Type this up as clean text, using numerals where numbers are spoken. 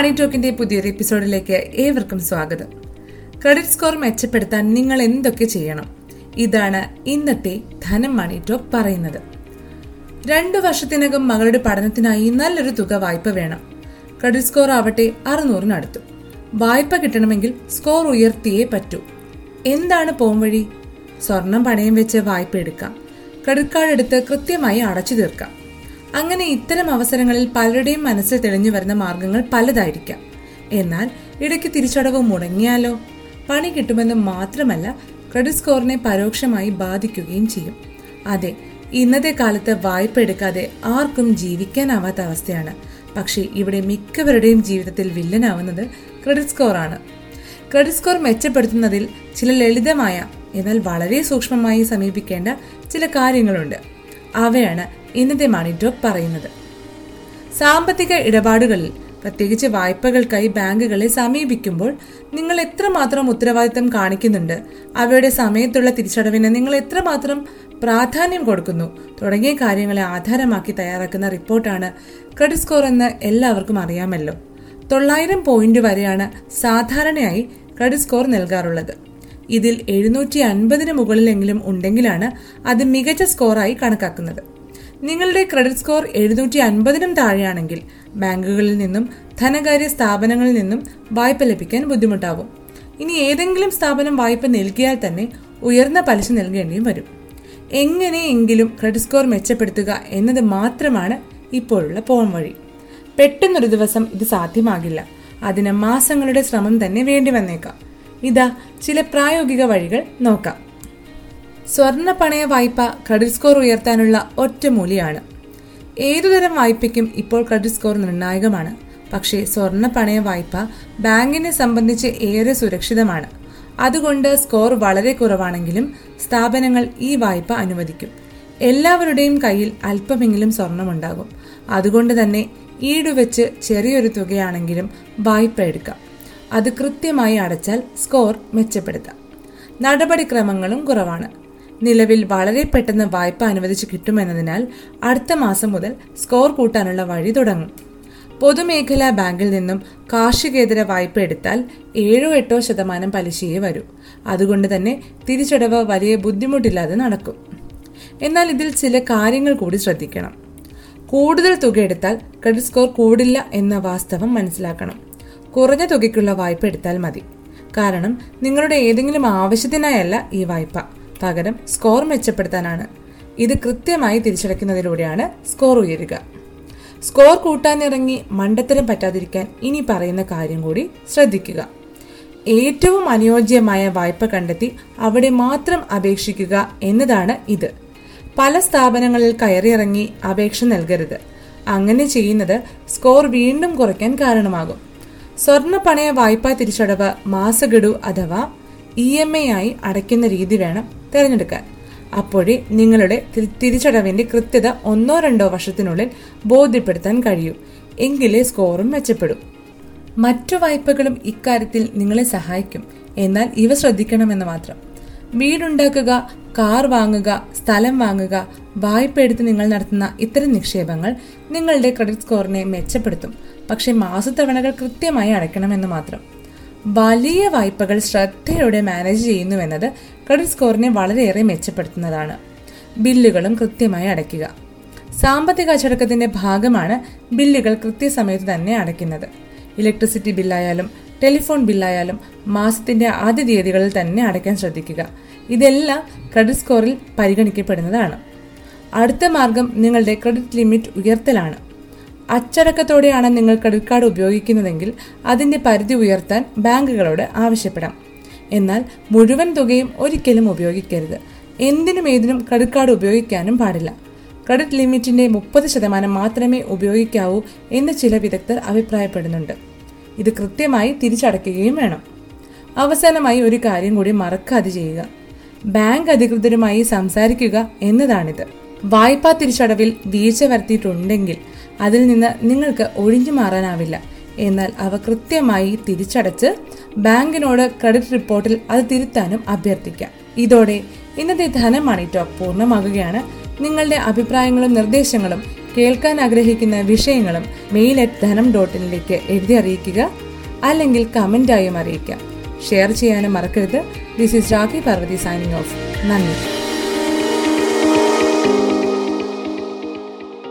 മണി ടോക്കിന്റെ പുതിയൊരു എപ്പിസോഡിലേക്ക് ഏവർക്കും സ്വാഗതം. ക്രെഡിറ്റ് സ്കോർ മെച്ചപ്പെടുത്താൻ നിങ്ങൾ എന്തൊക്കെ ചെയ്യണം? ഇതാണ് ഇന്നത്തെ ധനം മണി ടോക്ക് പറയുന്നത്. 2 വർഷത്തിനകം മകളുടെ പഠനത്തിനായി നല്ലൊരു തുക വായ്പ വേണം. ക്രെഡിറ്റ് സ്കോർ ആവട്ടെ 600-ന് അടുത്തു. വായ്പ കിട്ടണമെങ്കിൽ സ്കോർ ഉയർത്തിയേ പറ്റൂ. എന്താണ് പോംവഴി? സ്വർണം പണയം വെച്ച് വായ്പ എടുക്കാം. ക്രെഡിറ്റ് കാർഡ് എടുത്ത് കൃത്യമായി അടച്ചു തീർക്കാം. അങ്ങനെ ഇത്തരം അവസരങ്ങളിൽ പലരുടെയും മനസ്സിൽ തെളിഞ്ഞു വരുന്ന മാർഗങ്ങൾ പലതായിരിക്കാം. എന്നാൽ ഇടയ്ക്ക് തിരിച്ചടവ് മുടങ്ങിയാലോ? പണി കിട്ടുമെന്ന് മാത്രമല്ല, ക്രെഡിറ്റ് സ്കോറിനെ പരോക്ഷമായി ബാധിക്കുകയും ചെയ്യും. അതെ, ഇന്നത്തെ കാലത്ത് വായ്പ എടുക്കാതെ ആർക്കും ജീവിക്കാനാവാത്ത അവസ്ഥയാണ്. പക്ഷേ ഇവിടെ മിക്കവരുടെയും ജീവിതത്തിൽ വില്ലനാവുന്നത് ക്രെഡിറ്റ് സ്കോറാണ്. ക്രെഡിറ്റ് സ്കോർ മെച്ചപ്പെടുത്തുന്നതിൽ ചില ലളിതമായ എന്നാൽ വളരെ സൂക്ഷ്മമായി സമീപിക്കേണ്ട ചില കാര്യങ്ങളുണ്ട്. അവയാണ് ഇന്നത്തെ മണി ടോക്ക് പറയുന്നത്. സാമ്പത്തിക ഇടപാടുകളിൽ, പ്രത്യേകിച്ച് വായ്പകൾക്കായി ബാങ്കുകളെ സമീപിക്കുമ്പോൾ നിങ്ങൾ എത്രമാത്രം ഉത്തരവാദിത്തം കാണിക്കുന്നുണ്ട്, അവയുടെ സമയത്തുള്ള തിരിച്ചടവിന് നിങ്ങൾ എത്രമാത്രം പ്രാധാന്യം കൊടുക്കുന്നു തുടങ്ങിയ കാര്യങ്ങളെ ആധാരമാക്കി തയ്യാറാക്കുന്ന റിപ്പോർട്ടാണ് ക്രെഡിറ്റ് സ്കോർ എന്ന് എല്ലാവർക്കും അറിയാമല്ലോ. 900 പോയിന്റ് വരെയാണ് സാധാരണയായി ക്രെഡിറ്റ് സ്കോർ നൽകാറുള്ളത്. ഇതിൽ 750 മുകളിലെങ്കിലും ഉണ്ടെങ്കിലാണ് അത് മികച്ച സ്കോറായി കണക്കാക്കുന്നത്. നിങ്ങളുടെ ക്രെഡിറ്റ് സ്കോർ 750 താഴെയാണെങ്കിൽ ബാങ്കുകളിൽ നിന്നും ധനകാര്യ സ്ഥാപനങ്ങളിൽ നിന്നും വായ്പ ലഭിക്കാൻ ബുദ്ധിമുട്ടാകും. ഇനി ഏതെങ്കിലും സ്ഥാപനം വായ്പ നൽകിയാൽ തന്നെ ഉയർന്ന പലിശ നൽകേണ്ടിയും വരും. എങ്ങനെയെങ്കിലും ക്രെഡിറ്റ് സ്കോർ മെച്ചപ്പെടുത്തുക എന്നത് മാത്രമാണ് ഇപ്പോഴുള്ള പോംവഴി. പെട്ടെന്നൊരു ദിവസം ഇത് സാധ്യമാകില്ല. അതിന് മാസങ്ങളുടെ ശ്രമം തന്നെ വേണ്ടി വന്നേക്കാം. ഇതാ ചില പ്രായോഗിക വഴികൾ നോക്കാം. സ്വർണ്ണ പണയ വായ്പ ക്രെഡിറ്റ് സ്കോർ ഉയർത്താനുള്ള ഒറ്റമൂലിയാണ്. ഏതുതരം വായ്പയ്ക്കും ഇപ്പോൾ ക്രെഡിറ്റ് സ്കോർ നിർണായകമാണ്. പക്ഷേ സ്വർണ്ണ പണയ വായ്പ ബാങ്കിനെ സംബന്ധിച്ച് ഏറെ സുരക്ഷിതമാണ്. അതുകൊണ്ട് സ്കോർ വളരെ കുറവാണെങ്കിലും സ്ഥാപനങ്ങൾ ഈ വായ്പ അനുവദിക്കും. എല്ലാവരുടെയും കയ്യിൽ അല്പമെങ്കിലും സ്വർണമുണ്ടാകും. അതുകൊണ്ട് തന്നെ ഈടുവെച്ച് ചെറിയൊരു തുകയാണെങ്കിലും വായ്പ എടുക്കാം. അത് കൃത്യമായി അടച്ചാൽ സ്കോർ മെച്ചപ്പെടുത്താം. നടപടിക്രമങ്ങളും കുറവാണ്. നിലവിൽ വളരെ പെട്ടെന്ന് വായ്പ അനുവദിച്ചു കിട്ടുമെന്നതിനാൽ അടുത്ത മാസം മുതൽ സ്കോർ കൂട്ടാനുള്ള വഴി തുടങ്ങും. പൊതുമേഖലാ ബാങ്കിൽ നിന്നും കാർഷികേതര വായ്പ എടുത്താൽ 7-8% പലിശയെ വരൂ. അതുകൊണ്ട് തന്നെ തിരിച്ചടവ് വലിയ ബുദ്ധിമുട്ടില്ലാതെ നടക്കും. എന്നാൽ ഇതിൽ ചില കാര്യങ്ങൾ കൂടി ശ്രദ്ധിക്കണം. കൂടുതൽ തുക എടുത്താൽ ക്രെഡിറ്റ് സ്കോർ കൂടില്ല എന്ന വാസ്തവം മനസ്സിലാക്കണം. കുറഞ്ഞ തുകയ്ക്കുള്ള വായ്പ എടുത്താൽ മതി. കാരണം നിങ്ങളുടെ ഏതെങ്കിലും ആവശ്യത്തിനായല്ല ഈ വായ്പ, പകരം സ്കോർ മെച്ചപ്പെടുത്താനാണ്. ഇത് കൃത്യമായി തിരിച്ചടയ്ക്കുന്നതിലൂടെയാണ് സ്കോർ ഉയരുക. സ്കോർ കൂട്ടാനിറങ്ങി മണ്ടത്തരം പറ്റാതിരിക്കാൻ ഇനി പറയുന്ന കാര്യം കൂടി ശ്രദ്ധിക്കുക. ഏറ്റവും അനുയോജ്യമായ വായ്പ കണ്ടെത്തി അവിടെ മാത്രം അപേക്ഷിക്കുക എന്നതാണ് ഇത്. പല സ്ഥാപനങ്ങളിൽ കയറിയിറങ്ങി അപേക്ഷ നൽകരുത്. അങ്ങനെ ചെയ്യുന്നത് സ്കോർ വീണ്ടും കുറയ്ക്കാൻ കാരണമാകും. സ്വർണ്ണ പണയ വായ്പാ തിരിച്ചടവ് മാസഗഡു അഥവാ EMI ആയി അടയ്ക്കുന്ന രീതി വേണം തിരഞ്ഞെടുക്കാൻ. അപ്പോഴേ നിങ്ങളുടെ തിരിച്ചടവിന്റെ കൃത്യത 1-2 വർഷത്തിനുള്ളിൽ ബോധ്യപ്പെടുത്താൻ കഴിയൂ. എങ്കിലേ സ്കോറും മെച്ചപ്പെടും. മറ്റു വായ്പകളും ഇക്കാര്യത്തിൽ നിങ്ങളെ സഹായിക്കും. എന്നാൽ ഇവ ശ്രദ്ധിക്കണമെന്ന് മാത്രം. വീടുണ്ടാക്കുക, കാർ വാങ്ങുക, സ്ഥലം വാങ്ങുക, വായ്പ എടുത്ത് നിങ്ങൾ നടത്തുന്ന ഇത്തരം നിക്ഷേപങ്ങൾ നിങ്ങളുടെ ക്രെഡിറ്റ് സ്കോറിനെ മെച്ചപ്പെടുത്തും. പക്ഷേ മാസത്തവണകൾ കൃത്യമായി അടയ്ക്കണമെന്ന് മാത്രം. വലിയ വായ്പകൾ ശ്രദ്ധയോടെ മാനേജ് ചെയ്യുന്നുവെന്നത് ക്രെഡിറ്റ് സ്കോറിനെ വളരെയേറെ മെച്ചപ്പെടുത്തുന്നതാണ്. ബില്ലുകളും കൃത്യമായി അടയ്ക്കുക. സാമ്പത്തിക അച്ചടക്കത്തിന്റെ ഭാഗമാണ് ബില്ലുകൾ കൃത്യസമയത്ത് തന്നെ അടയ്ക്കുന്നത്. ഇലക്ട്രിസിറ്റി ബില്ലായാലും ടെലിഫോൺ ബില്ലായാലും മാസത്തിന്റെ ആദ്യ തീയതികളിൽ തന്നെ അടയ്ക്കാൻ ശ്രദ്ധിക്കുക. ഇതെല്ലാം ക്രെഡിറ്റ് സ്കോറിൽ പരിഗണിക്കപ്പെടുന്നതാണ്. അടുത്ത മാർഗം നിങ്ങളുടെ ക്രെഡിറ്റ് ലിമിറ്റ് ഉയർത്തലാണ്. അച്ചടക്കത്തോടെയാണ് നിങ്ങൾ ക്രെഡിറ്റ് കാർഡ് ഉപയോഗിക്കുന്നതെങ്കിൽ അതിൻ്റെ പരിധി ഉയർത്താൻ ബാങ്കുകളോട് ആവശ്യപ്പെടാം. എന്നാൽ മുഴുവൻ തുകയും ഒരിക്കലും ഉപയോഗിക്കരുത്. എന്തിനും ഏതിനും ക്രെഡിറ്റ് കാർഡ് ഉപയോഗിക്കാനും പാടില്ല. ക്രെഡിറ്റ് ലിമിറ്റിൻ്റെ 30% മാത്രമേ ഉപയോഗിക്കാവൂ എന്ന് ചില വിദഗ്ധർ അഭിപ്രായപ്പെടുന്നുണ്ട്. ഇത് കൃത്യമായി തിരിച്ചടയ്ക്കുകയും വേണം. അവസാനമായി ഒരു കാര്യം കൂടി മറക്കാതെ ചെയ്യുക. ബാങ്ക് അധികൃതരുമായി സംസാരിക്കുക എന്നതാണിത്. വായ്പാ തിരിച്ചടവിൽ വീഴ്ച വരുത്തിയിട്ടുണ്ടെങ്കിൽ അതിൽ നിന്ന് നിങ്ങൾക്ക് ഒഴിഞ്ഞു മാറാനാവില്ല. എന്നാൽ അവ കൃത്യമായി തിരിച്ചടച്ച് ബാങ്കിനോട് ക്രെഡിറ്റ് റിപ്പോർട്ടിൽ അത് തിരുത്താനും അഭ്യർത്ഥിക്കാം. ഇതോടെ ഇന്നത്തെ ധനം മണി ടോക്ക് പൂർണ്ണമാകുകയാണ്. നിങ്ങളുടെ അഭിപ്രായങ്ങളും നിർദ്ദേശങ്ങളും കേൾക്കാൻ ആഗ്രഹിക്കുന്ന വിഷയങ്ങളും mail@dhanam.in എഴുതി അറിയിക്കുക, അല്ലെങ്കിൽ കമൻറ്റായും അറിയിക്കുക. ഷെയർ ചെയ്യാനും മറക്കരുത്. This is Rakhi Parvathy signing off. നന്ദി.